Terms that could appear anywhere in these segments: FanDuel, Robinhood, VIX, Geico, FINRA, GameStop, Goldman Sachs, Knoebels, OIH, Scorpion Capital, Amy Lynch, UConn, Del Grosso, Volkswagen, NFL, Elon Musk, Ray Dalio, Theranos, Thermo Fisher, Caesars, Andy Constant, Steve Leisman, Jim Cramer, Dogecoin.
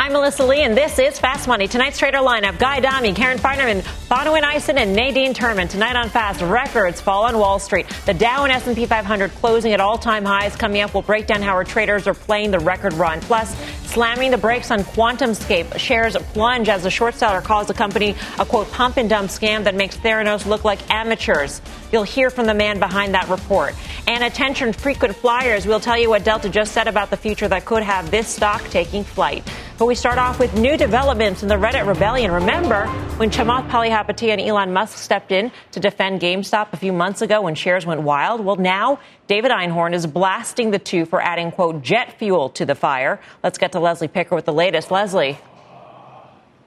I'm Melissa Lee, and this is Fast Money. Tonight's trader lineup, Guy Adami, Karen Feinerman, Bonawyn Eisen, and Nadine Terman. Tonight on Fast, records fall on Wall Street. The Dow and S&P 500 closing at all-time highs. Coming up, we'll break down how our traders are playing the record run. Plus, slamming the brakes on QuantumScape. Shares plunge as a short seller calls the company a, quote, pump-and-dump scam that makes Theranos look like amateurs. You'll hear from the man behind that report. And attention, frequent flyers. We'll tell you what Delta just said about the future that could have this stock taking flight. But we start off with new developments in the Reddit rebellion. Remember when Chamath Palihapitiya and Elon Musk stepped in to defend GameStop a few months ago when shares went wild? Well, now David Einhorn is blasting the two for adding, quote, jet fuel to the fire. Let's get to Leslie Picker with the latest. Leslie.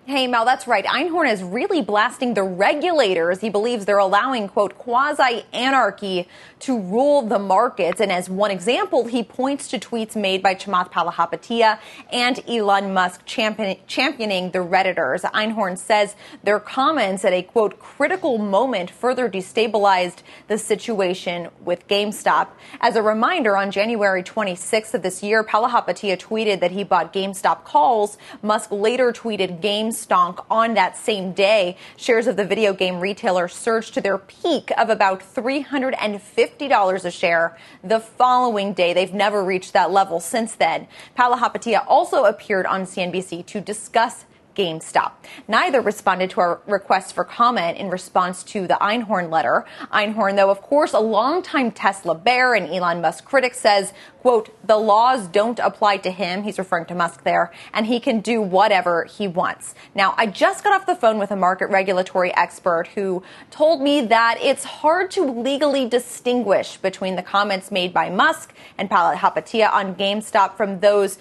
Hey, Mel, that's right. Einhorn is really blasting the regulators. He believes they're allowing, quote, quasi-anarchy to rule the markets. And as one example, he points to tweets made by Chamath Palihapitiya and Elon Musk championing the Redditors. Einhorn says their comments at a, quote, critical moment further destabilized the situation with GameStop. As a reminder, on January 26th of this year, Palihapitiya tweeted that he bought GameStop calls. Musk later tweeted GameStop stonk on that same day. Shares of the video game retailer surged to their peak of about $350 a share the following day. They've never reached that level since then. Palihapitiya also appeared on CNBC to discuss GameStop. Neither responded to our request for comment in response to the Einhorn letter. Einhorn, though, of course, a longtime Tesla bear and Elon Musk critic, says, quote, the laws don't apply to him. He's referring to Musk there, and he can do whatever he wants. Now, I just got off the phone with a market regulatory expert who told me that it's hard to legally distinguish between the comments made by Musk and Palihapitiya on GameStop from those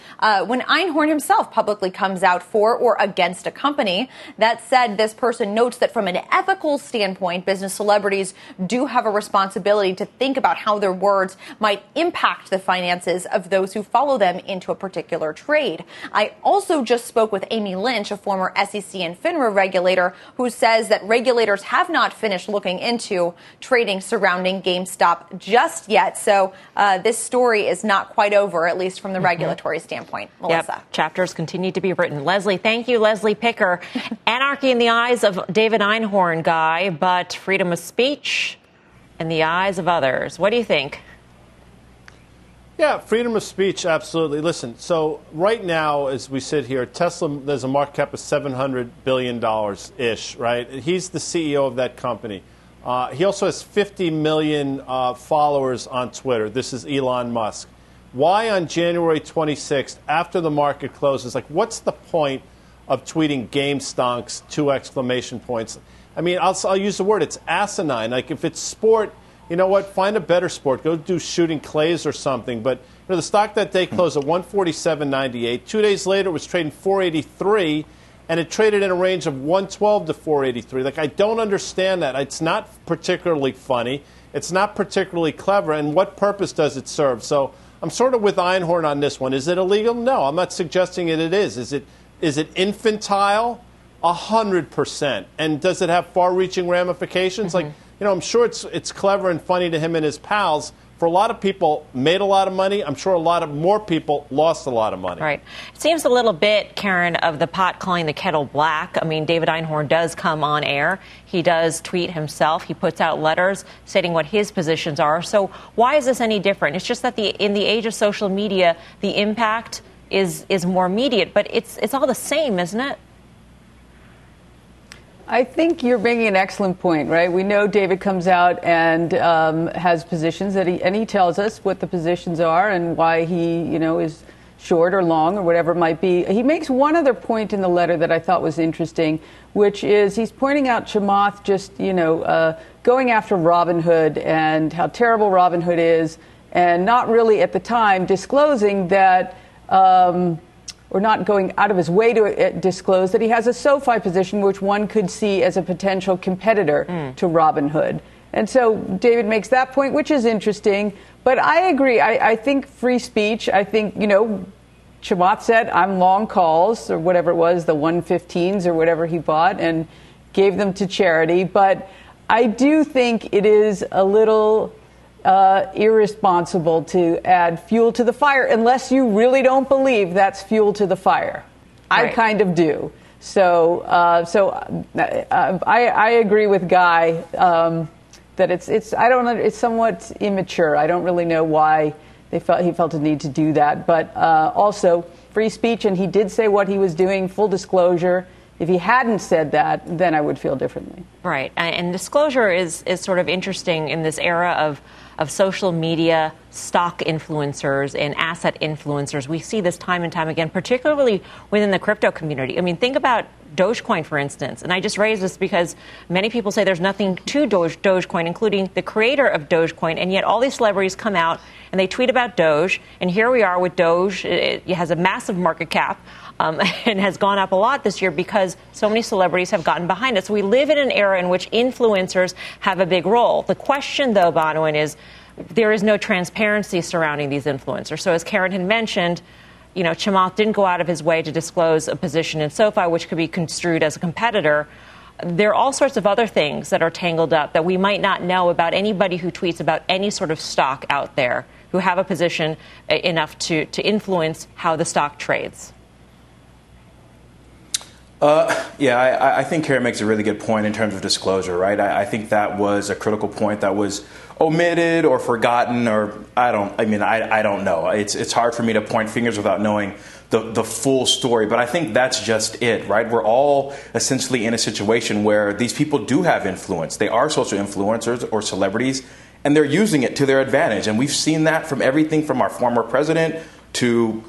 when Einhorn himself publicly comes out for or against a company. That said, this person notes that from an ethical standpoint, business celebrities do have a responsibility to think about how their words might impact the finances of those who follow them into a particular trade. I also just spoke with Amy Lynch, a former SEC and FINRA regulator, who says that regulators have not finished looking into trading surrounding GameStop just yet. So this story is not quite over, at least from the regulatory standpoint. Melissa. Yep. Chapters continue to be written. Leslie, thank you. Leslie Picker. Anarchy in the eyes of David Einhorn, Guy, but freedom of speech in the eyes of others. What do you think? Yeah, freedom of speech, absolutely. Listen, so right now, as we sit here, Tesla, there's a market cap of $700 billion-ish, right? He's the CEO of that company. He also has 50 million followers on Twitter. This is Elon Musk. Why on January 26th, after the market closes, like, what's the point of tweeting game stonks, 2 exclamation points. I mean, I'll use the word. It's asinine. Like, if it's sport, you know what? Find a better sport. Go do shooting clays or something. But you know, the stock that day closed at 147.98. 2 days later, it was trading 483, and it traded in a range of 112 to 483. Like, I don't understand that. It's not particularly funny. It's not particularly clever. And what purpose does it serve? So I'm sort of with Einhorn on this one. Is it illegal? No, I'm not suggesting that it is. Is it infantile? 100%. And does it have far-reaching ramifications? Mm-hmm. Like, you know, I'm sure it's clever and funny to him and his pals. For a lot of people, made a lot of money. I'm sure a lot of more people lost a lot of money. Right. It seems a little bit, Karen, of the pot calling the kettle black. I mean, David Einhorn does come on air. He does tweet himself. He puts out letters stating what his positions are. So why is this any different? It's just that in the age of social media, the impact is more immediate, but it's all the same, isn't it? I think you're making an excellent point, right? We know David comes out and has positions that he tells us what the positions are and why he, you know, is short or long or whatever it might be. He makes one other point in the letter that I thought was interesting, which is he's pointing out Chamath just, you know, going after Robin Hood and how terrible Robin Hood is, and not really at the time disclosing that or not going out of his way to disclose that he has a SoFi position, which one could see as a potential competitor to Robinhood. And so David makes that point, which is interesting. But I agree. I think free speech. I think, you know, Chamath said, I'm long calls or whatever it was, the 115s or whatever he bought and gave them to charity. But I do think it is a little irresponsible to add fuel to the fire unless you really don't believe that's fuel to the fire. Right. I kind of do. So I agree with Guy that it's I don't know, it's somewhat immature. I don't really know why they felt he felt a need to do that. But also free speech. And he did say what he was doing. Full disclosure. If he hadn't said that, then I would feel differently. Right. And disclosure is sort of interesting in this era of social media, stock influencers and asset influencers. We see this time and time again, particularly within the crypto community. I mean, think about Dogecoin, for instance. And I just raise this because many people say there's nothing to Dogecoin, including the creator of Dogecoin. And yet all these celebrities come out and they tweet about Doge. And here we are with Doge. It has a massive market cap and has gone up a lot this year because so many celebrities have gotten behind it. So we live in an era in which influencers have a big role. The question, though, Bonawyn, is there is no transparency surrounding these influencers. So as Karen had mentioned, you know, Chamath didn't go out of his way to disclose a position in SoFi, which could be construed as a competitor. There are all sorts of other things that are tangled up that we might not know about anybody who tweets about any sort of stock out there who have a position enough to influence how the stock trades. I think Karen makes a really good point in terms of disclosure, right? I think that was a critical point that was omitted or forgotten, or I don't know. It's hard for me to point fingers without knowing the full story, but I think that's just it, right? We're all essentially in a situation where these people do have influence. They are social influencers or celebrities, and they're using it to their advantage. And we've seen that from everything from our former president to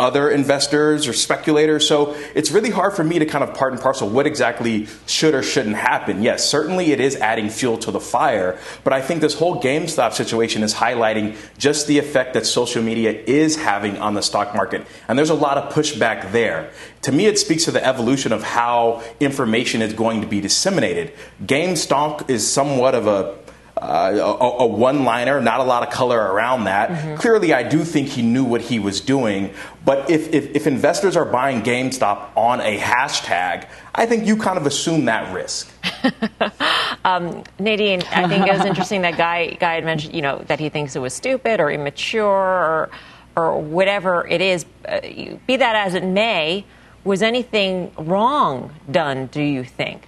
other investors or speculators. So it's really hard for me to kind of part and parcel what exactly should or shouldn't happen. Yes, certainly it is adding fuel to the fire, but I think this whole GameStop situation is highlighting just the effect that social media is having on the stock market. And there's a lot of pushback there. To me, it speaks to the evolution of how information is going to be disseminated. GameStop is somewhat of a one-liner, not a lot of color around that. Mm-hmm. Clearly, I do think he knew what he was doing. But if investors are buying GameStop on a hashtag, I think you kind of assume that risk. Nadine, I think it was interesting that Guy had mentioned, you know, that he thinks it was stupid or immature or whatever it is. Be that as it may, was anything wrong done, do you think?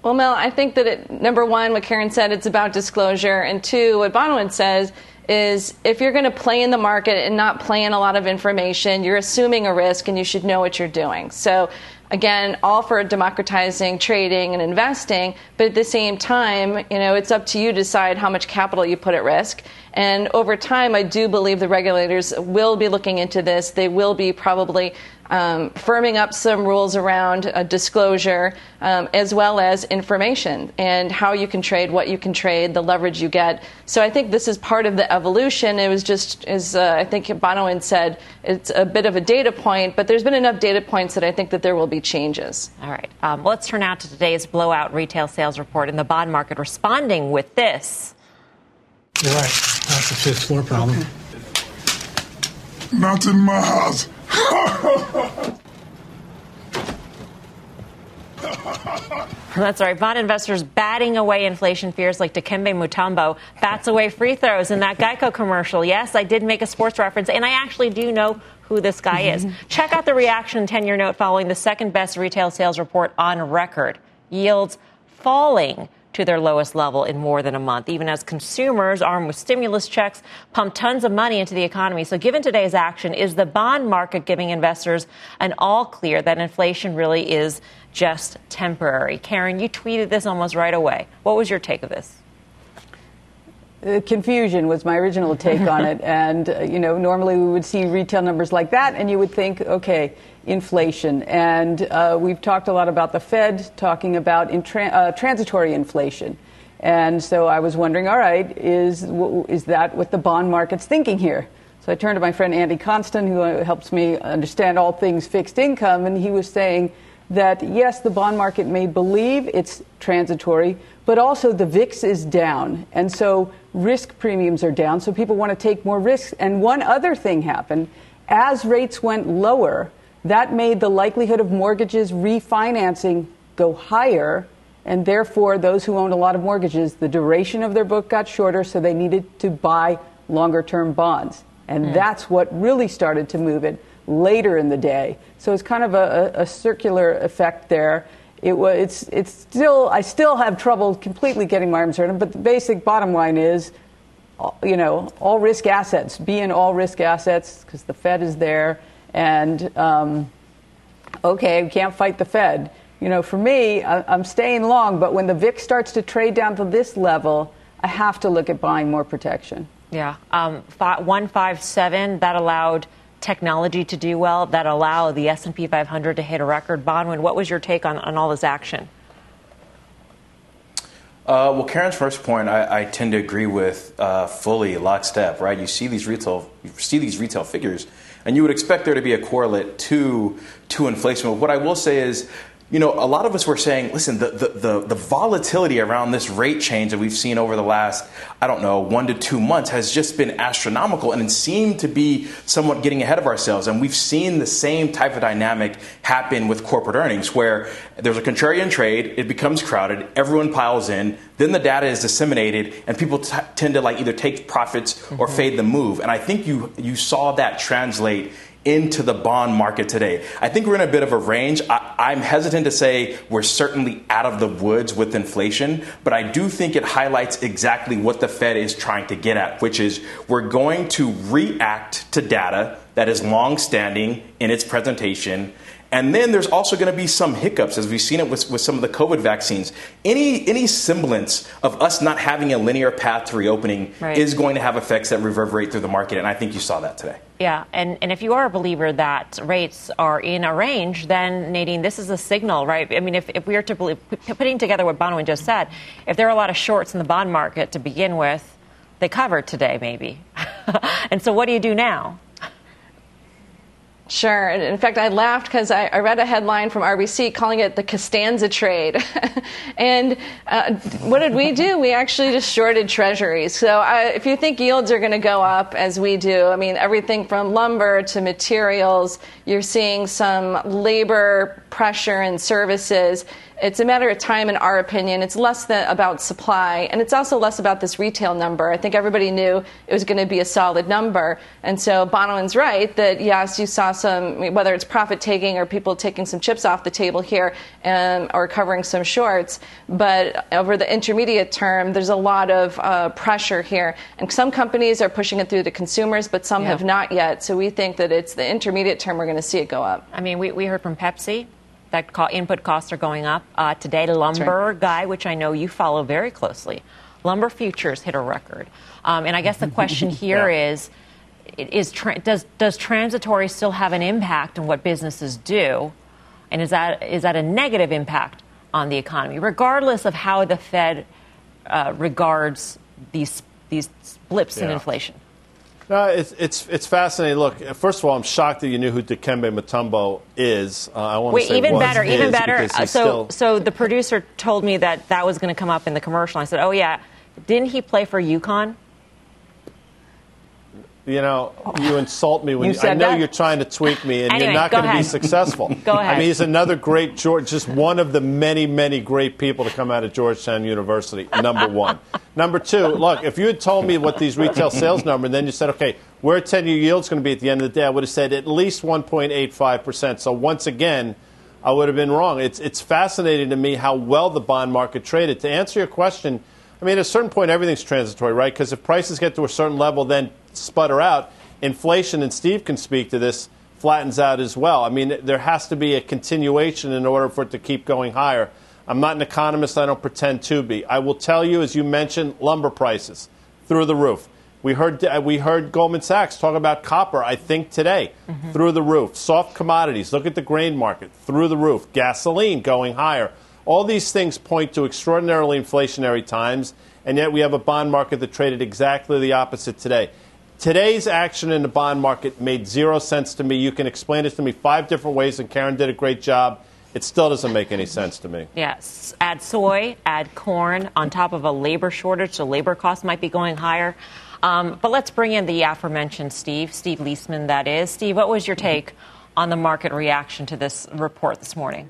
Well, Mel, I think that, number one, what Karen said, it's about disclosure. And two, what Bonawyn says is if you're going to play in the market and not play in a lot of information, you're assuming a risk and you should know what you're doing. So, again, all for democratizing trading and investing. But at the same time, you know, it's up to you to decide how much capital you put at risk. And over time, I do believe the regulators will be looking into this. They will be probably firming up some rules around disclosure as well as information and how you can trade, what you can trade, the leverage you get. So I think this is part of the evolution. It was just, as I think Bonawyn said, it's a bit of a data point, but there's been enough data points that I think that there will be changes. All right. Let's turn now to today's blowout retail sales report and the bond market responding with this. You're right. That's the fifth floor problem. Okay. Not in my house. That's right. Bond investors batting away inflation fears like Dikembe Mutombo bats away free throws in that Geico commercial. Yes, I did make a sports reference, and I actually do know who this guy is. Check out the reaction 10-year note following the second-best retail sales report on record. Yields falling to their lowest level in more than a month, even as consumers, armed with stimulus checks, pump tons of money into the economy. So given today's action, is the bond market giving investors an all clear that inflation really is just temporary? Karen, you tweeted this almost right away. What was your take of this? Confusion was my original take on it. And, you know, normally we would see retail numbers like that and you would think, OK, inflation. And we've talked a lot about the Fed talking about transitory inflation. And so I was wondering, all right, is that what the bond market's thinking here? So I turned to my friend Andy Constant, who helps me understand all things fixed income, and he was saying that, yes, the bond market may believe it's transitory, but also the VIX is down, and so risk premiums are down, so people want to take more risks. And one other thing happened. As rates went lower, that made the likelihood of mortgages refinancing go higher, and therefore those who owned a lot of mortgages, the duration of their book got shorter, so they needed to buy longer-term bonds. And that's what really started to move it later in the day. So it's kind of a circular effect there. It's still, I still have trouble completely getting my arms around it, but the basic bottom line is, you know, all risk assets, be in all risk assets, because the Fed is there. And, okay, we can't fight the Fed. You know, for me, I'm staying long, but when the VIX starts to trade down to this level, I have to look at buying more protection. Yeah. 157, that allowed technology to do well, that allowed the S&P 500 to hit a record. Bonawyn, what was your take on all this action? Well, Karen's first point, I tend to agree with fully lockstep, right? You see these retail figures, and you would expect there to be a correlate to inflation. But what I will say is, you know, a lot of us were saying, listen, the volatility around this rate change that we've seen over the last, 1 to 2 months has just been astronomical, and it seemed to be somewhat getting ahead of ourselves. And we've seen the same type of dynamic happen with corporate earnings, where there's a contrarian trade, it becomes crowded, everyone piles in, then the data is disseminated, and people tend to like either take profits or fade the move. And I think you saw that translate into the bond market today. I think we're in a bit of a range. I'm hesitant to say we're certainly out of the woods with inflation, but I do think it highlights exactly what the Fed is trying to get at, which is we're going to react to data that is longstanding in its presentation. And then there's also going to be some hiccups, as we've seen it with some of the COVID vaccines. Any semblance of us not having a linear path to reopening is going to have effects that reverberate through the market, and I think you saw that today. Yeah, and if you are a believer that rates are in a range, then, Nadine, this is a signal, right? I mean, if we are to believe, putting together what Bonawyn just said, if there are a lot of shorts in the bond market to begin with, they covered today maybe. And so what do you do now? Sure. In fact, I laughed because I read a headline from RBC calling it the Costanza trade. And what did we do? We actually just shorted treasuries. So if you think yields are going to go up as we do, I mean, everything from lumber to materials, you're seeing some labor pressure in services. It's a matter of time, in our opinion. It's less than about supply, and it's also less about this retail number. I think everybody knew it was going to be a solid number. And so Bonawyn's right that, yes, you saw some, whether it's profit-taking or people taking some chips off the table here or covering some shorts. But over the intermediate term, there's a lot of pressure here. And some companies are pushing it through to consumers, but some have not yet. So we think that it's the intermediate term we're going to see it go up. I mean, we heard from Pepsi that input costs are going up. Today, lumber, Guy, which I know you follow very closely, lumber futures hit a record. And I guess the question here does transitory still have an impact on what businesses do? And is that a negative impact on the economy, regardless of how the Fed regards these blips in inflation? No, it's fascinating. Look, first of all, I'm shocked that you knew who Dikembe Mutombo is. I want to say even better. So the producer told me that was going to come up in the commercial. I said, "Oh yeah, didn't he play for UConn?" You know, you insult me when I know that? You're trying to tweak me, and anyway, you're not going to be successful. Go ahead. I mean, he's another great just one of the many, many great people to come out of Georgetown University, number one. Number two, look, if you had told me what these retail sales numbers, and then you said, okay, where are 10-year yields going to be at the end of the day, I would have said at least 1.85%. So once again, I would have been wrong. It's fascinating to me how well the bond market traded. To answer your question, I mean, at a certain point, everything's transitory, right? Because if prices get to a certain level, then sputter out. Inflation, and Steve can speak to this, flattens out as well. I mean, there has to be a continuation in order for it to keep going higher. I'm not an economist. I don't pretend to be. I will tell you, as you mentioned, lumber prices through the roof. We heard Goldman Sachs talk about copper, I think, today, through the roof. Soft commodities. Look at the grain market, through the roof. Gasoline going higher. All these things point to extraordinarily inflationary times, and yet we have a bond market that traded exactly the opposite today. Today's action in the bond market made 0 sense to me. You can explain it to me 5 different ways, and Karen did a great job. It still doesn't make any sense to me. Yes. Add soy, add corn on top of a labor shortage, so labor costs might be going higher. But let's bring in the aforementioned Steve Leisman, that is. Steve, what was your take on the market reaction to this report this morning?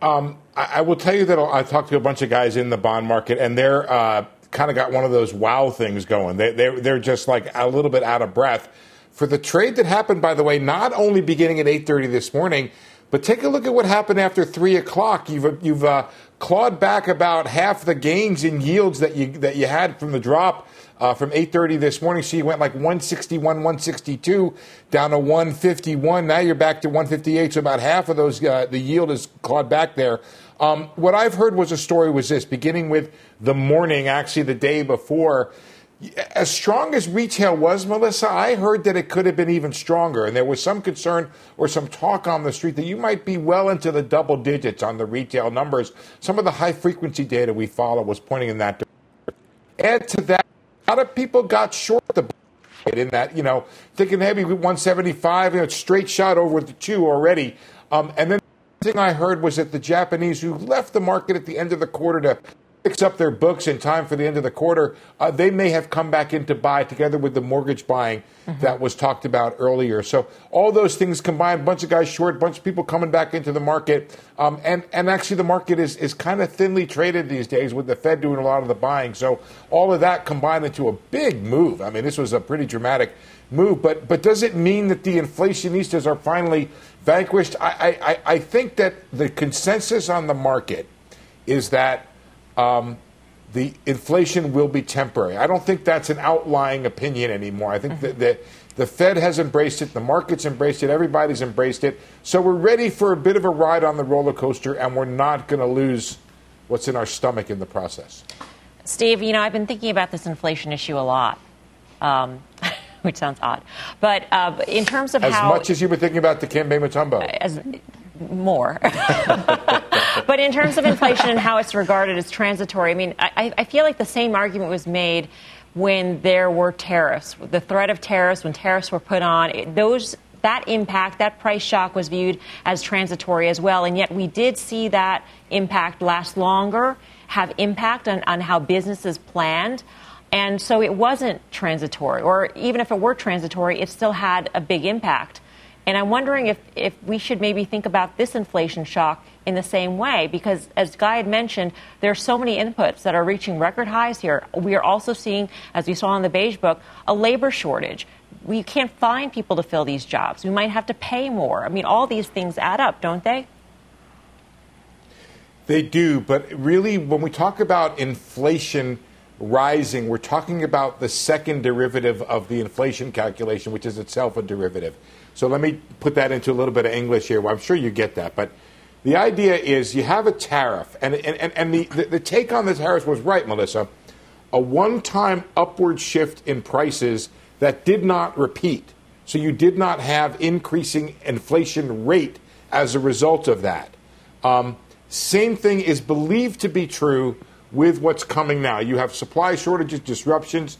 I will tell you that I talked to a bunch of guys in the bond market, and they're kind of got one of those wow things going. They're just like a little bit out of breath. For the trade that happened, by the way, not only beginning at 8:30 this morning, but take a look at what happened after 3 o'clock. You've clawed back about half the gains in yields that you had from the drop from 8:30 this morning. So you went like 161, 162, down to 151. Now you're back to 158. So about half of those, the yield is clawed back there. What I've heard was a story was this, beginning with the morning, actually the day before. As strong as retail was, Melissa, I heard that it could have been even stronger. And there was some concern or some talk on the street that you might be well into the double digits on the retail numbers. Some of the high-frequency data we follow was pointing in that direction. Add to that, a lot of people got short the in that, you know, thinking, hey, we 175, you know, straight shot over the 2 already. And then the thing I heard was that the Japanese who left the market at the end of the quarter to fix up their books in time for the end of the quarter, they may have come back in to buy together with the mortgage buying that was talked about earlier. So all those things combined, bunch of guys short, bunch of people coming back into the market. And actually the market is kind of thinly traded these days with the Fed doing a lot of the buying. So all of that combined into a big move. I mean, this was a pretty dramatic move. But does it mean that the inflationistas are finally vanquished? I think that the consensus on the market is that the inflation will be temporary. I don't think that's an outlying opinion anymore. I think that the Fed has embraced it. The market's embraced it. Everybody's embraced it. So we're ready for a bit of a ride on the roller coaster, and we're not going to lose what's in our stomach in the process. Steve, you know, I've been thinking about this inflation issue a lot, which sounds odd. But in terms of how much as you've been thinking about Dikembe Mutombo. More. But in terms of inflation and how it's regarded as transitory, I mean, I feel like the same argument was made when there were tariffs, the threat of tariffs, when tariffs were put on. That impact, that price shock was viewed as transitory as well. And yet we did see that impact last longer, have impact on how businesses planned. And so it wasn't transitory, or even if it were transitory, it still had a big impact. And I'm wondering if we should maybe think about this inflation shock in the same way, because as Guy had mentioned, there are so many inputs that are reaching record highs here. We are also seeing, as we saw in the Beige Book, a labor shortage. We can't find people to fill these jobs. We might have to pay more. I mean, all these things add up, don't they? They do. But really, when we talk about inflation rising, we're talking about the second derivative of the inflation calculation, which is itself a derivative. So let me put that into a little bit of English here. Well, I'm sure you get that. But the idea is you have a tariff. And the take on the tariff was right, Melissa. A one-time upward shift in prices that did not repeat. So you did not have increasing inflation rate as a result of that. Same thing is believed to be true with what's coming now. You have supply shortages, disruptions.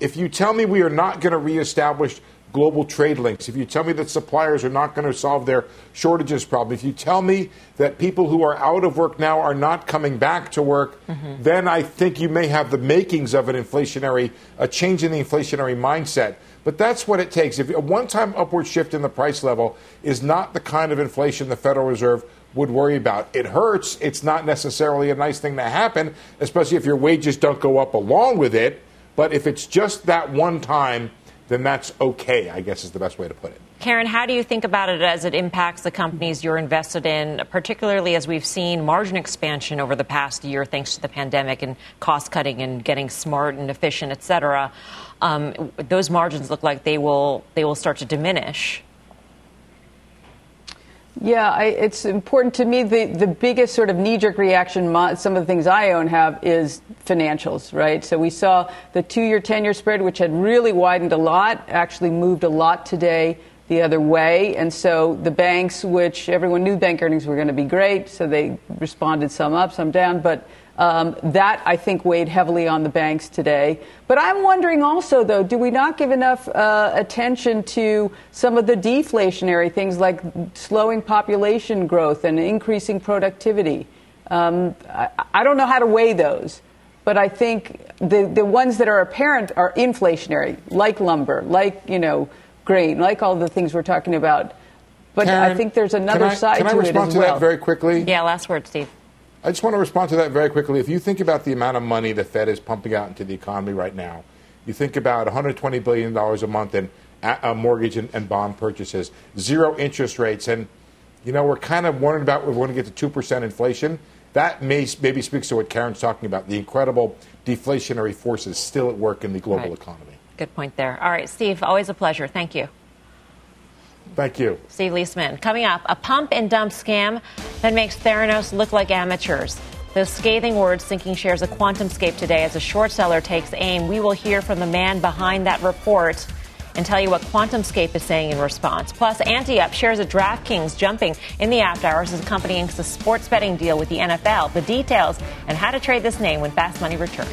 If you tell me we are not going to reestablish global trade links, if you tell me that suppliers are not going to solve their shortages problem, if you tell me that people who are out of work now are not coming back to work, then I think you may have the makings of a change in the inflationary mindset. But that's what it takes. If a one-time upward shift in the price level is not the kind of inflation the Federal Reserve would worry about. It hurts. It's not necessarily a nice thing to happen, especially if your wages don't go up along with it. But if it's just that one time, then that's okay, I guess is the best way to put it. Karen, how do you think about it as it impacts the companies you're invested in, particularly as we've seen margin expansion over the past year thanks to the pandemic and cost cutting and getting smart and efficient, et cetera? Those margins look like they will start to diminish. Yeah, it's important to me. The biggest sort of knee-jerk reaction some of the things I own have is financials, right? So we saw the 2-year, 10-year spread, which had really widened a lot, actually moved a lot today the other way. And so the banks, which everyone knew bank earnings were going to be great, so they responded some up, some down. But That, I think, weighed heavily on the banks today. But I'm wondering also, though, do we not give enough attention to some of the deflationary things like slowing population growth and increasing productivity? I don't know how to weigh those. But I think the ones that are apparent are inflationary, like lumber, like, you know, grain, like all the things we're talking about. But Karen, I think there's another side to it as well. Can I respond to that very quickly? Yeah, last word, Steve. I just want to respond to that very quickly. If you think about the amount of money the Fed is pumping out into the economy right now, you think about $120 billion a month in mortgage and bond purchases, zero interest rates. And, you know, we're kind of warning about we're going to get to 2% inflation. That maybe speaks to what Karen's talking about, the incredible deflationary forces still at work in the global economy. Good point there. All right, Steve, always a pleasure. Thank you. Thank you. Steve Leisman. Coming up, a pump and dump scam that makes Theranos look like amateurs. Those scathing words sinking shares of QuantumScape today as a short seller takes aim. We will hear from the man behind that report and tell you what QuantumScape is saying in response. Plus, ante-up shares of DraftKings jumping in the after hours as the company inks a sports betting deal with the NFL. The details and how to trade this name when Fast Money returns.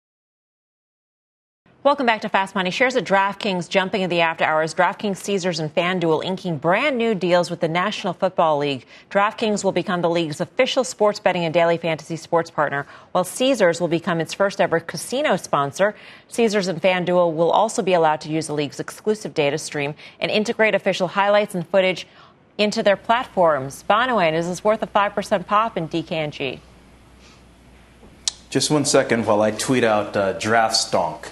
Welcome back to Fast Money. Shares of DraftKings jumping in the after hours. DraftKings, Caesars, and FanDuel inking brand new deals with the National Football League. DraftKings will become the league's official sports betting and daily fantasy sports partner, while Caesars will become its first ever casino sponsor. Caesars and FanDuel will also be allowed to use the league's exclusive data stream and integrate official highlights and footage into their platforms. Bonawyn, is this worth a 5% pop in DKNG? Just one second while I tweet out Draft Stonk.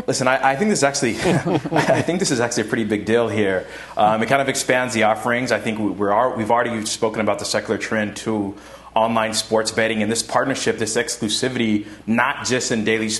Listen, I think this is actually, a pretty big deal here. It kind of expands the offerings. I think we've already spoken about the secular trend to online sports betting, and this partnership, this exclusivity, not just in daily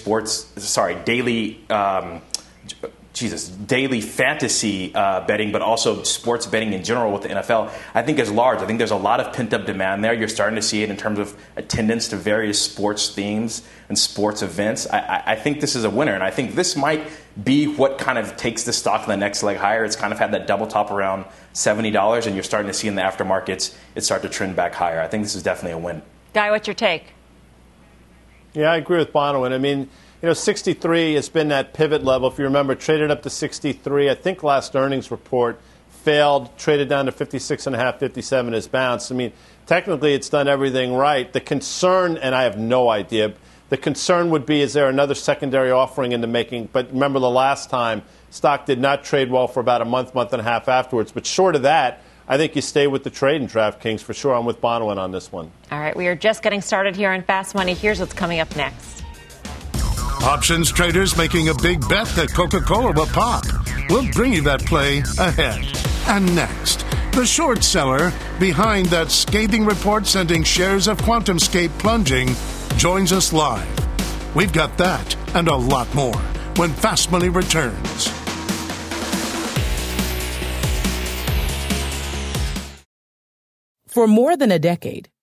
fantasy betting, but also sports betting in general with the NFL, I think is large. I think there's a lot of pent-up demand there. You're starting to see it in terms of attendance to various sports themes and sports events. I think this is a winner, and I think this might be what kind of takes the stock to the next leg higher. It's kind of had that double top around $70, and you're starting to see in the aftermarkets it start to trend back higher. I think this is definitely a win. Guy, what's your take? Yeah, I agree with Bonawyn. I mean, you know, 63 has been that pivot level. If you remember, traded up to 63. I think last earnings report failed, traded down to 56.5, 57 has bounced. I mean, technically it's done everything right. The concern, and I have no idea, the concern would be, is there another secondary offering in the making? But remember the last time, stock did not trade well for about a month and a half afterwards. But short of that, I think you stay with the trade in DraftKings for sure. I'm with Bonawyn on this one. All right, we are just getting started here on Fast Money. Here's what's coming up next. Options traders making a big bet that Coca-Cola will pop. We'll bring you that play ahead. And next, the short seller behind that scathing report sending shares of QuantumScape plunging joins us live. We've got that and a lot more when Fast Money returns. For more than a decade,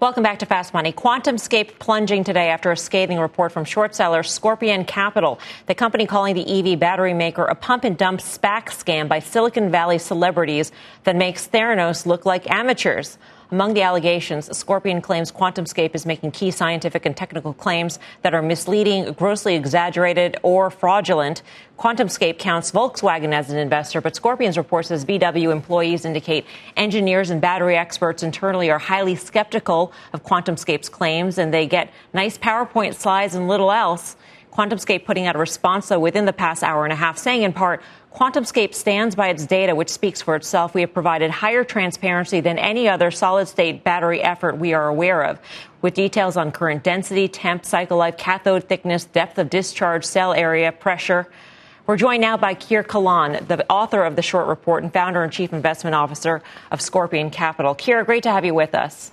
Welcome back to Fast Money. QuantumScape plunging today after a scathing report from short seller Scorpion Capital, the company calling the EV battery maker a pump-and-dump SPAC scam by Silicon Valley celebrities that makes Theranos look like amateurs. Among the allegations, Scorpion claims QuantumScape is making key scientific and technical claims that are misleading, grossly exaggerated, or fraudulent. QuantumScape counts Volkswagen as an investor, but Scorpion's report says VW employees indicate engineers and battery experts internally are highly skeptical of QuantumScape's claims, and they get nice PowerPoint slides and little else. QuantumScape putting out a response, though, within the past hour and a half, saying in part, QuantumScape stands by its data, which speaks for itself. We have provided higher transparency than any other solid-state battery effort we are aware of, with details on current density, temp, cycle life, cathode thickness, depth of discharge, cell area, pressure. We're joined now by Kier Kahlon, the author of the short report and founder and chief investment officer of Scorpion Capital. Kier, great to have you with us.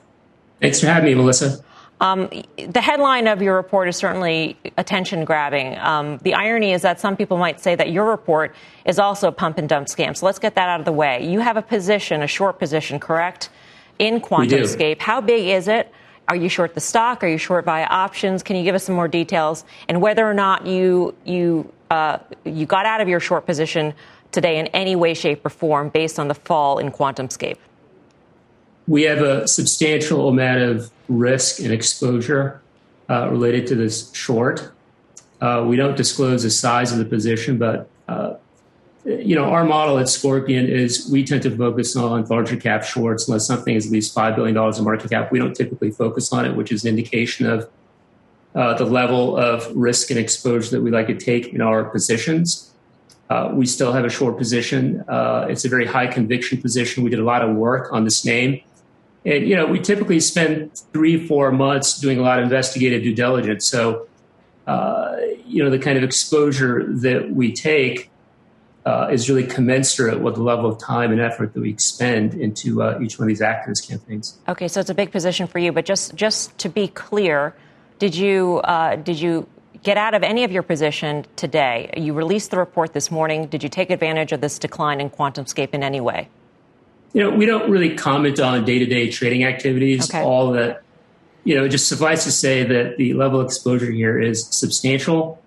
Thanks for having me, Melissa. The headline of your report is certainly attention-grabbing. The irony is that some people might say that your report is also a pump-and-dump scam. So let's get that out of the way. You have a position, a short position, correct, in QuantumScape. How big is it? Are you short the stock? Are you short via options? Can you give us some more details? And whether or not you got out of your short position today in any way, shape, or form based on the fall in QuantumScape? We have a substantial amount of risk and exposure related to this short. We don't disclose the size of the position, but our model at Scorpion is we tend to focus on larger cap shorts unless something is at least $5 billion in market cap. We don't typically focus on it, which is an indication of the level of risk and exposure that we like to take in our positions. We still have a short position. It's a very high conviction position. We did a lot of work on this name. And, we typically spend 3-4 months doing a lot of investigative due diligence. So, the kind of exposure that we take is really commensurate with the level of time and effort that we expend into each one of these activist campaigns. Okay, so it's a big position for you. But just to be clear, did you get out of any of your position today? You released the report this morning. Did you take advantage of this decline in QuantumScape in any way? We don't really comment on day-to-day trading activities. Okay. All that, just suffice to say that the level of exposure here is substantial.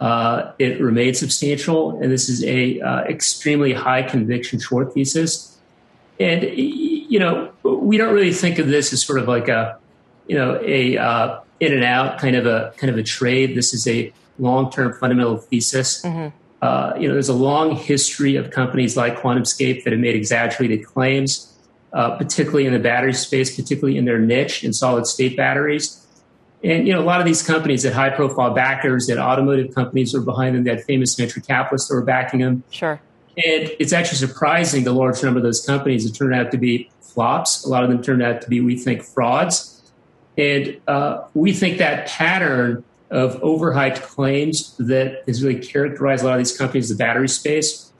It remains substantial, and this is a extremely high conviction short thesis. And we don't really think of this as sort of like a in and out kind of a trade. This is a long-term fundamental thesis. Mm-hmm. There's a long history of companies like QuantumScape that have made exaggerated claims, particularly in the battery space, particularly in their niche in solid-state batteries. And, a lot of these companies that high-profile backers, that automotive companies were behind them, that famous venture capitalists that were backing them. Sure. And it's actually surprising the large number of those companies that turned out to be flops. A lot of them turned out to be, we think, frauds. And we think that pattern of overhyped claims that has really characterized a lot of these companies in the battery space.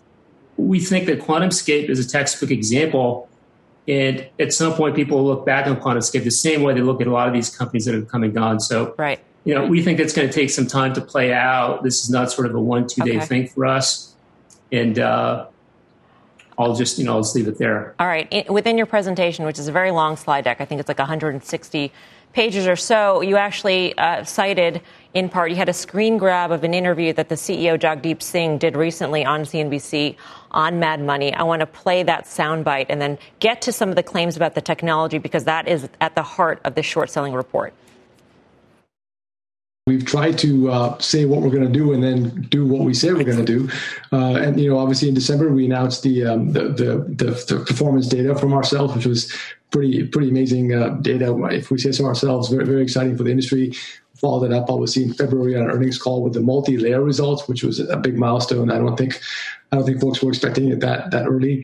We think that QuantumScape is a textbook example. And at some point, people will look back on QuantumScape the same way they look at a lot of these companies that have come and gone. So, right. We think it's going to take some time to play out. This is not sort of a 1-2 day thing for us. And I'll just leave it there. All right. Within your presentation, which is a very long slide deck, I think it's like 160 pages or so, you actually cited, in part, you had a screen grab of an interview that the CEO Jagdeep Singh did recently on CNBC on Mad Money. I want to play that soundbite and then get to some of the claims about the technology, because that is at the heart of the short-selling report. We've tried to say what we're going to do and then do what we say we're going to do. And, you know, obviously in December, we announced the performance data from ourselves, which was pretty amazing data. If we say so ourselves, very, very exciting for the industry. Followed that up, obviously, in February on an earnings call with the multi-layer results, which was a big milestone. I don't think folks were expecting it that early.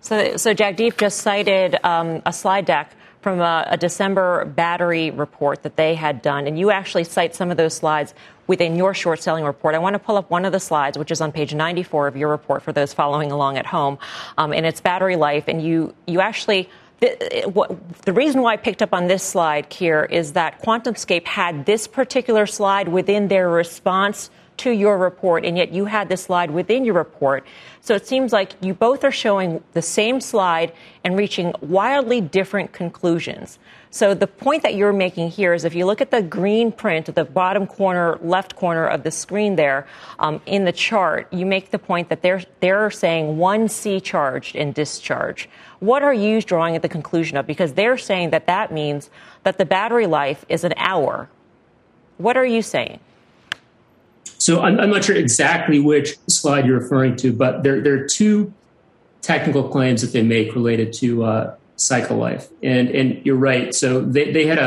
So Jagdeep just cited a slide deck from a December battery report that they had done. And you actually cite some of those slides within your short selling report. I want to pull up one of the slides, which is on page 94 of your report for those following along at home. And it's battery life. And you actually, the reason why I picked up on this slide, Kier, is that QuantumScape had this particular slide within their response to your report, and yet you had this slide within your report. So it seems like you both are showing the same slide and reaching wildly different conclusions. So the point that you're making here is if you look at the green print at the bottom corner, left corner of the screen there in the chart, you make the point that they're saying 1C charged and discharged. What are you drawing at the conclusion of? Because they're saying that means that the battery life is an hour. What are you saying? So I'm not sure exactly which slide you're referring to, but there are two technical claims that they make related to cycle life. And you're right. So they had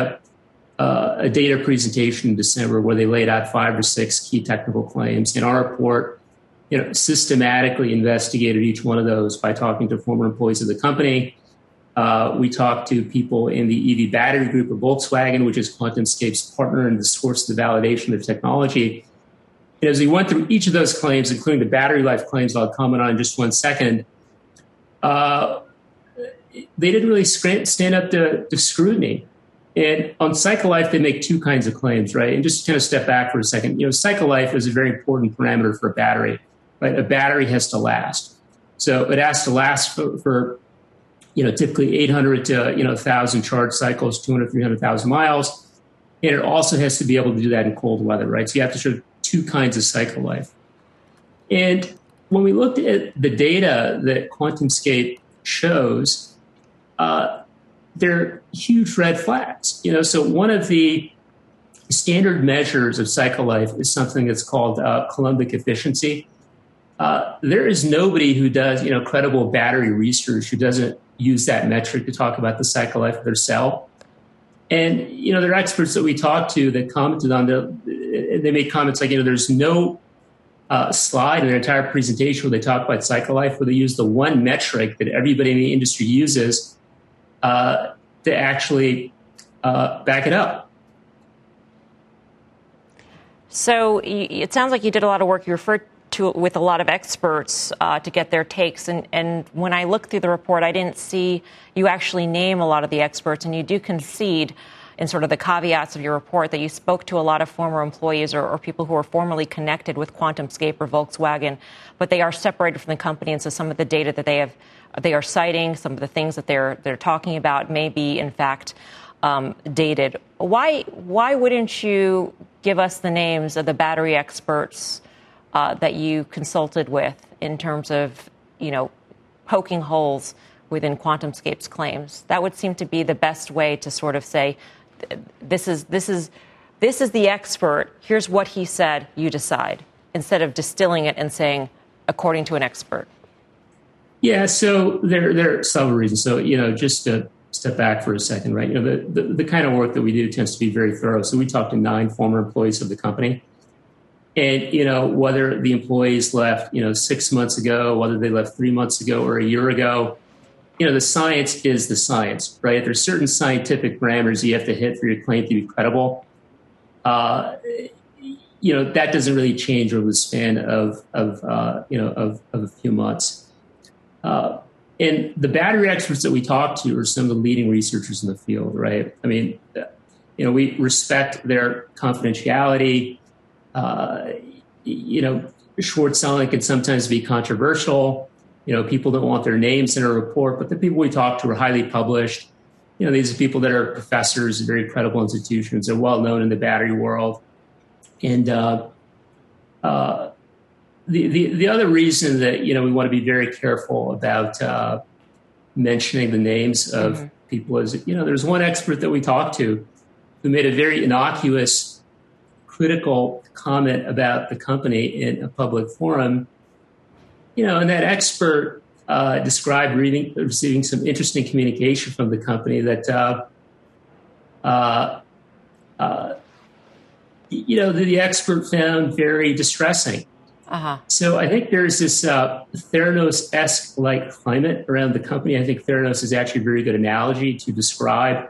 a data presentation in December where they laid out 5 or 6 key technical claims. And our report, systematically investigated each one of those by talking to former employees of the company. We talked to people in the EV battery group of Volkswagen, which is QuantumScape's partner and the source of the validation of technology. And as we went through each of those claims, including the battery life claims I'll comment on in just 1 second, they didn't really stand up to scrutiny. And on cycle life, they make two kinds of claims, right? And just to kind of step back for a second, cycle life is a very important parameter for a battery, right? A battery has to last. So it has to last for typically 800 to, 1,000 charge cycles, 200, 300,000 miles. And it also has to be able to do that in cold weather, right? So you have to two kinds of cycle life. And when we looked at the data that QuantumScape shows, they're huge red flags. So one of the standard measures of cycle life is something that's called Coulombic efficiency. There is nobody who does, credible battery research who doesn't use that metric to talk about the cycle life of their cell. And, there are experts that we talked to that commented on they made comments like, there's no slide in their entire presentation where they talk about cycle life, where they use the one metric that everybody in the industry uses to actually back it up. So it sounds like you did a lot of work. You referred to with a lot of experts to get their takes. And when I looked through the report, I didn't see you actually name a lot of the experts. And you do concede in sort of the caveats of your report that you spoke to a lot of former employees or people who were formerly connected with QuantumScape or Volkswagen, but they are separated from the company. And so some of the data that they are citing, some of the things that they're talking about may be, in fact, dated. Why wouldn't you give us the names of the battery experts that you consulted with in terms of, poking holes within QuantumScape's claims? That would seem to be the best way to sort of say, this is the expert. Here's what he said. You decide, instead of distilling it and saying, according to an expert. Yeah. So there are several reasons. So just to step back for a second, right? The kind of work that we do tends to be very thorough. So we talked to 9 former employees of the company. And, whether the employees left, 6 months ago, whether they left 3 months ago or a year ago, the science is the science, right? There's certain scientific parameters you have to hit for your claim to be credible. That doesn't really change over the span of a few months. And the battery experts that we talked to are some of the leading researchers in the field, right? I mean, we respect their confidentiality. Short selling can sometimes be controversial. People don't want their names in a report, but the people we talked to are highly published. you know, these are people that are professors, very credible institutions. They're well known in the battery world. And the other reason that, you know, we want to be very careful about mentioning the names of people is, you know, there's one expert that we talked to who made a very innocuous, critical comment about the company in a public forum. You know, and that expert described receiving some interesting communication from the company that, you know, the expert found very distressing. So I think there's this Theranos-esque like climate around the company. I think Theranos is actually a very good analogy to describe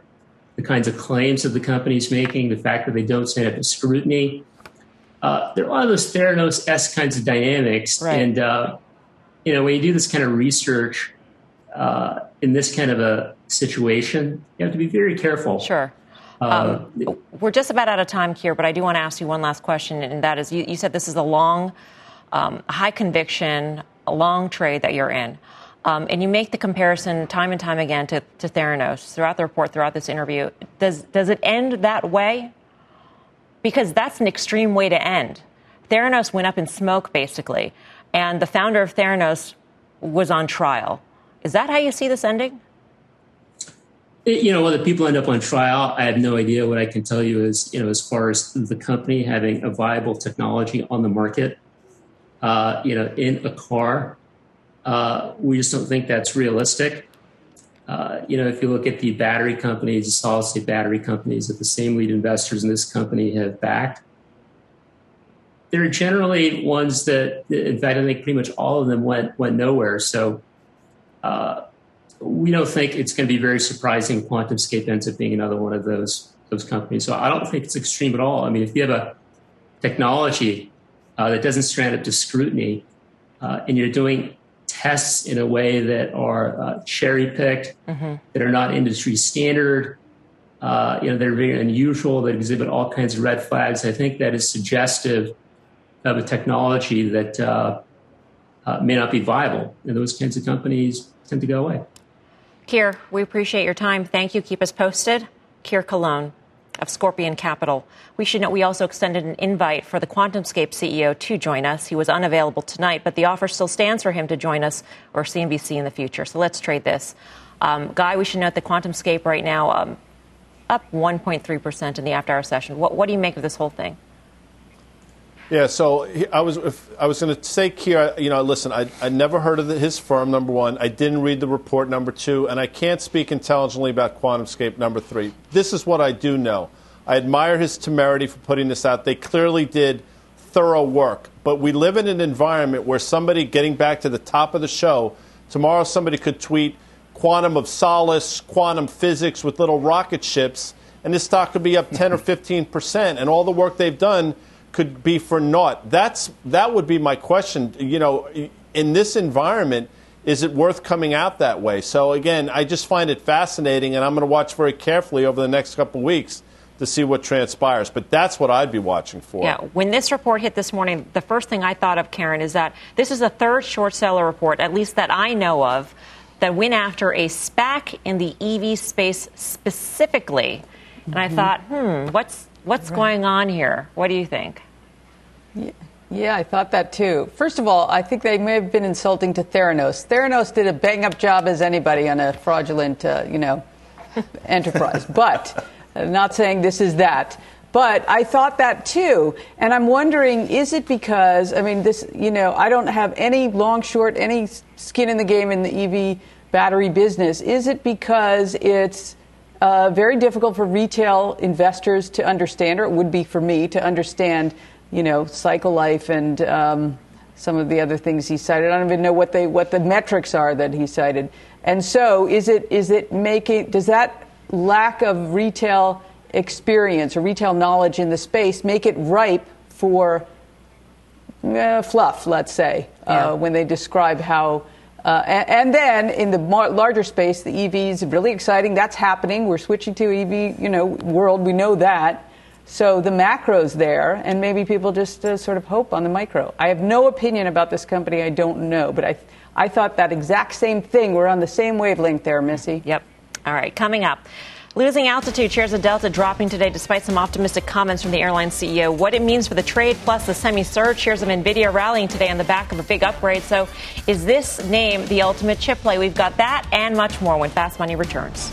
the kinds of claims that the company's making, the fact that they don't stand up to scrutiny. There are a lot of those Theranos-esque kinds of dynamics. And, you know, when you do this kind of research in this kind of a situation, you have to be very careful. We're just about out of time here, but I do want to ask you one last question, and that is, you said this is a long, high conviction, a long trade that you're in. And you make the comparison time and time again to Theranos throughout the report, throughout this interview. Does it end that way? Because that's an extreme way to end. Theranos went up in smoke, basically. And the founder of Theranos was on trial. Is that how you see this ending? You know, whether people end up on trial, I have no idea. What I can tell you is, you know, as far as the company having a viable technology on the market, you know, in a car, we just don't think that's realistic. You know, if you look at the battery companies, the solid-state battery companies that the same lead investors in this company have backed, they're generally ones that, in fact, I think pretty much all of them went nowhere. So we don't think it's going to be very surprising. QuantumScape ends up being another one of those companies. So I don't think it's extreme at all. I mean, if you have a technology that doesn't stand up to scrutiny and you're doing tests in a way that are cherry-picked, that are not industry standard, you know, they're very unusual, that exhibit all kinds of red flags, I think that is suggestive of a technology that may not be viable. And those kinds of companies tend to go away. Kier, we appreciate your time. Thank you. Keep us posted. Kier Kahlon of Scorpion Capital. We should note we also extended an invite for the QuantumScape CEO to join us. He was unavailable tonight, but the offer still stands for him to join us or CNBC in the future. So let's trade this. Guy, we should note that QuantumScape right now up 1.3% in the after-hour session. What do you make of this whole thing? Yeah, so I was going to say, Kier, you know, listen, I never heard of his firm, number one. I didn't read the report, number two. And I can't speak intelligently about QuantumScape, number three. This is what I do know. I admire his temerity for putting this out. They clearly did thorough work. But we live in an environment where somebody, getting back to the top of the show, tomorrow somebody could tweet quantum of solace, quantum physics with little rocket ships, and this stock could be up 10 or 15%. And all the work they've done could be for naught. That would be my question. You know, in this environment, is it worth coming out that way? So, again, I just find it fascinating, and I'm going to watch very carefully over the next couple of weeks to see what transpires. But that's what I'd be watching for. Yeah, when this report hit this morning, the first thing I thought of, Karen, is that this is the third short seller report, at least that I know of, that went after a SPAC in the EV space specifically. And I thought, what's going on here? What do you think? Yeah, I thought that, too. First of all, I think they may have been insulting to Theranos. Theranos did a bang-up job as anybody on a fraudulent, enterprise. But I'm not saying this is that. But I thought that, too. And I'm wondering, is it because, I mean, this, you know, I don't have any long, short, any skin in the game in the EV battery business. Is it because it's very difficult for retail investors to understand, or it would be for me to understand, you know, cycle life and some of the other things he cited. I don't even know what the metrics are that he cited. And so, does that lack of retail experience or retail knowledge in the space make it ripe for fluff? Let's say when they describe how. And then in the larger space, the EVs really exciting. That's happening. We're switching to EV, world. We know that. So the macro's there, and maybe people just sort of hope on the micro. I have no opinion about this company. I don't know, but I thought that exact same thing. We're on the same wavelength there, Missy. Yep. All right, coming up, losing altitude, shares of Delta dropping today despite some optimistic comments from the airline CEO. What it means for the trade, plus the semi-surge, shares of NVIDIA rallying today on the back of a big upgrade. So is this name the ultimate chip play? We've got that and much more when Fast Money returns.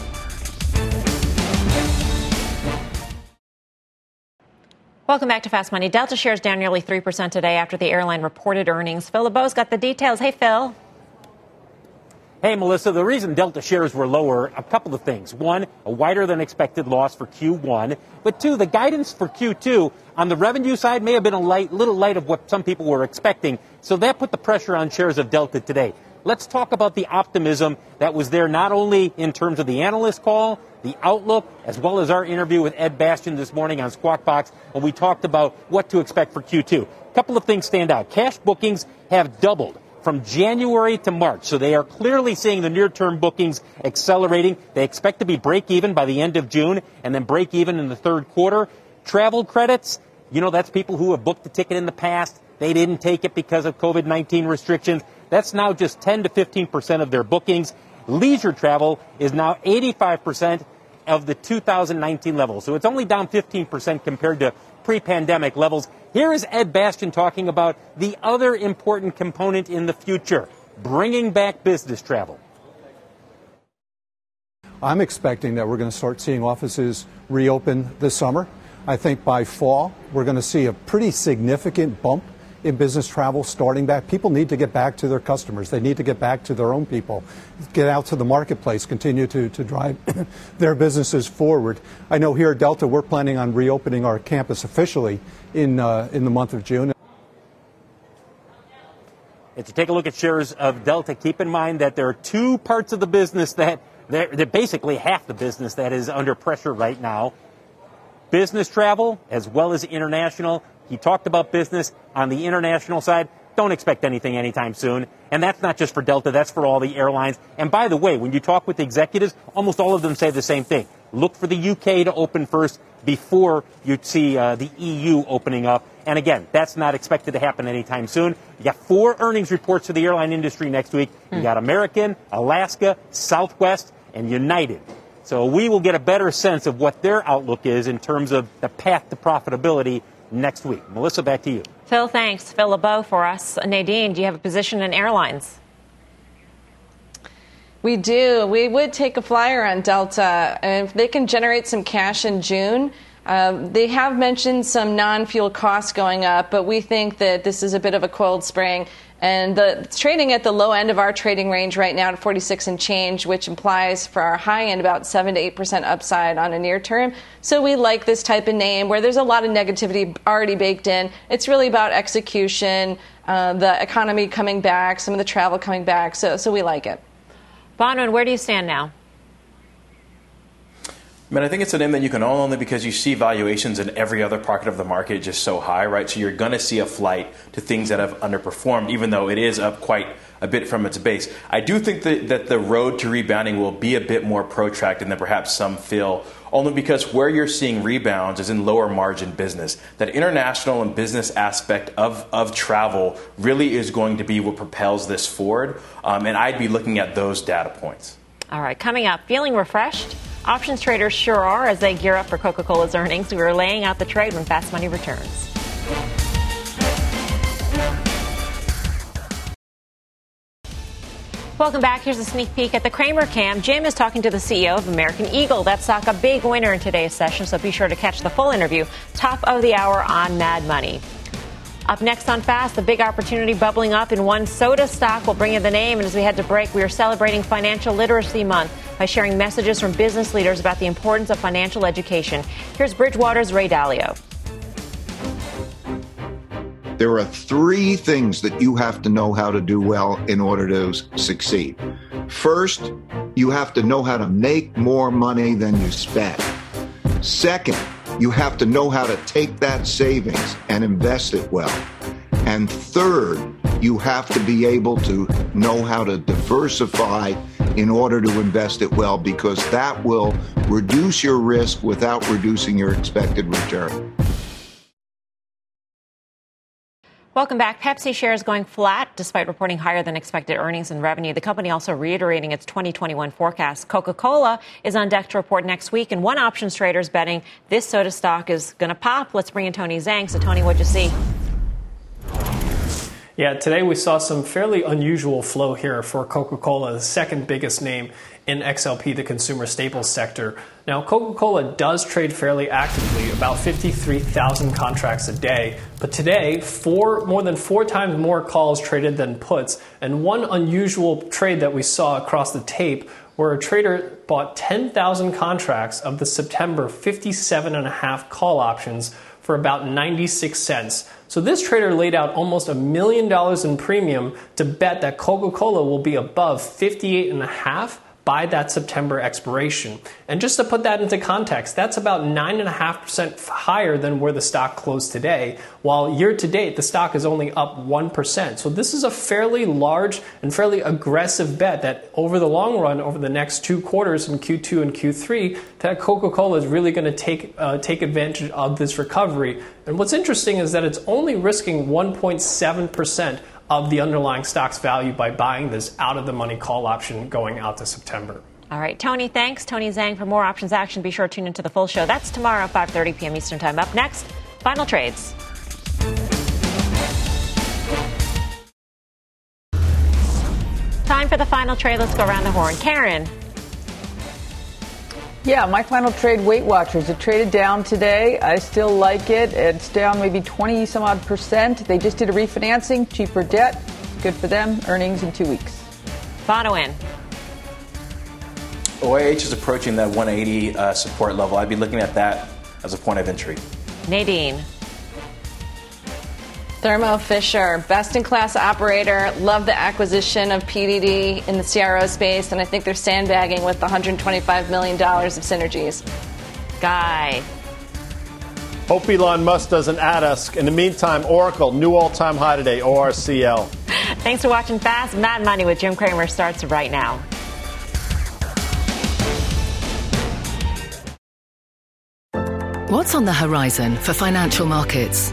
Welcome back to Fast Money. Delta shares down nearly 3% today after the airline reported earnings. Phil LeBeau's got the details. Hey, Phil. Hey, Melissa. The reason Delta shares were lower, a couple of things. One, a wider than expected loss for Q1. But two, the guidance for Q2 on the revenue side may have been a little light of what some people were expecting. So that put the pressure on shares of Delta today. Let's talk about the optimism that was there, not only in terms of the analyst call, the outlook, as well as our interview with Ed Bastian this morning on Squawk Box, when we talked about what to expect for Q2. A couple of things stand out. Cash bookings have doubled from January to March, so they are clearly seeing the near-term bookings accelerating. They expect to be break-even by the end of June and then break-even in the third quarter. Travel credits, you know, that's people who have booked a ticket in the past. They didn't take it because of COVID-19 restrictions. That's now just 10 to 15% of their bookings. Leisure travel is now 85% of the 2019 level. So it's only down 15% compared to pre-pandemic levels. Here is Ed Bastian talking about the other important component in the future, bringing back business travel. I'm expecting that we're going to start seeing offices reopen this summer. I think by fall, we're going to see a pretty significant bump in business travel starting back. People need to get back to their customers. They need to get back to their own people, get out to the marketplace, continue to drive their businesses forward. I know here at Delta, we're planning on reopening our campus officially in the month of June. If you take a look at shares of Delta, keep in mind that there are two parts of the business that they're basically half the business that is under pressure right now. Business travel as well as international. He talked about business on the international side. Don't expect anything anytime soon. And that's not just for Delta. That's for all the airlines. And by the way, when you talk with executives, almost all of them say the same thing. Look for the UK to open first before you see the EU opening up. And again, that's not expected to happen anytime soon. You got four earnings reports to the airline industry next week. You got American, Alaska, Southwest, and United. So we will get a better sense of what their outlook is in terms of the path to profitability next week. Melissa, back to you. Phil, thanks. Phil LeBeau for us. Nadine, do you have a position in airlines? We do. We would take a flyer on Delta. And if they can generate some cash in June, they have mentioned some non-fuel costs going up, but we think that this is a bit of a cold spring. And the trading at the low end of our trading range right now at 46 and change, which implies for our high end about 7 to 8% upside on a near term. So we like this type of name where there's a lot of negativity already baked in. It's really about execution, the economy coming back, some of the travel coming back. So we like it. Bonawyn, where do you stand now? I mean, I think it's a name that you can own only because you see valuations in every other pocket of the market just so high, right? So you're going to see a flight to things that have underperformed, even though it is up quite a bit from its base. I do think that the road to rebounding will be a bit more protracted than perhaps some feel, only because where you're seeing rebounds is in lower margin business. That international and business aspect of travel really is going to be what propels this forward, and I'd be looking at those data points. All right, coming up, feeling refreshed? Options traders sure are as they gear up for Coca-Cola's earnings. We are laying out the trade when Fast Money returns. Welcome back. Here's a sneak peek at the Cramer Cam. Jim is talking to the CEO of American Eagle. That stock a big winner in today's session, so be sure to catch the full interview. Top of the hour on Mad Money. Up next on Fast, the big opportunity bubbling up in one soda stock. We'll bring you the name. And as we head to break, we are celebrating Financial Literacy Month by sharing messages from business leaders about the importance of financial education. Here's Bridgewater's Ray Dalio. There are three things that you have to know how to do well in order to succeed. First, you have to know how to make more money than you spend. Second, you have to know how to take that savings and invest it well. And third, you have to be able to know how to diversify in order to invest it well, because that will reduce your risk without reducing your expected return. Welcome back. Pepsi shares going flat despite reporting higher than expected earnings and revenue. The company also reiterating its 2021 forecast. Coca-Cola is on deck to report next week, and one options trader is betting this soda stock is going to pop. Let's bring in Tony Zhang. So, Tony, what'd you see? Yeah, today we saw some fairly unusual flow here for Coca-Cola, the second biggest name in XLP, the consumer staples sector. Now, Coca-Cola does trade fairly actively, about 53,000 contracts a day. But today, more than four times more calls traded than puts. And one unusual trade that we saw across the tape where a trader bought 10,000 contracts of the September 57.5 call options for about 96 cents. So this trader laid out almost $1 million in premium to bet that Coca-Cola will be above 58.5 by that September expiration. And just to put that into context, that's about 9.5% higher than where the stock closed today, while year to date, the stock is only up 1%. So this is a fairly large and fairly aggressive bet that over the long run, over the next 2 quarters in Q2 and Q3, that Coca-Cola is really gonna take advantage of this recovery. And what's interesting is that it's only risking 1.7% of the underlying stock's value by buying this out-of-the-money call option going out to September. All right, Tony, thanks. Tony Zhang. For more options action, be sure to tune into the full show. That's tomorrow at 5:30 p.m. Eastern Time. Up next, Final Trades. Time for the final trade. Let's go around the horn. Karen. Yeah, my final trade, Weight Watchers. It traded down today. I still like it. It's down maybe 20-some odd percent. They just did a refinancing, cheaper debt. Good for them. Earnings in 2 weeks. Bonawyn. OIH is approaching that 180 support level. I'd be looking at that as a point of entry. Nadine. Thermo Fisher, best-in-class operator. Love the acquisition of PDD in the CRO space, and I think they're sandbagging with the $125 million of synergies. Guy. Hope Elon Musk doesn't add us. In the meantime, Oracle, new all-time high today, ORCL. Thanks for watching Fast Mad Money with Jim Cramer starts right now. What's on the horizon for financial markets?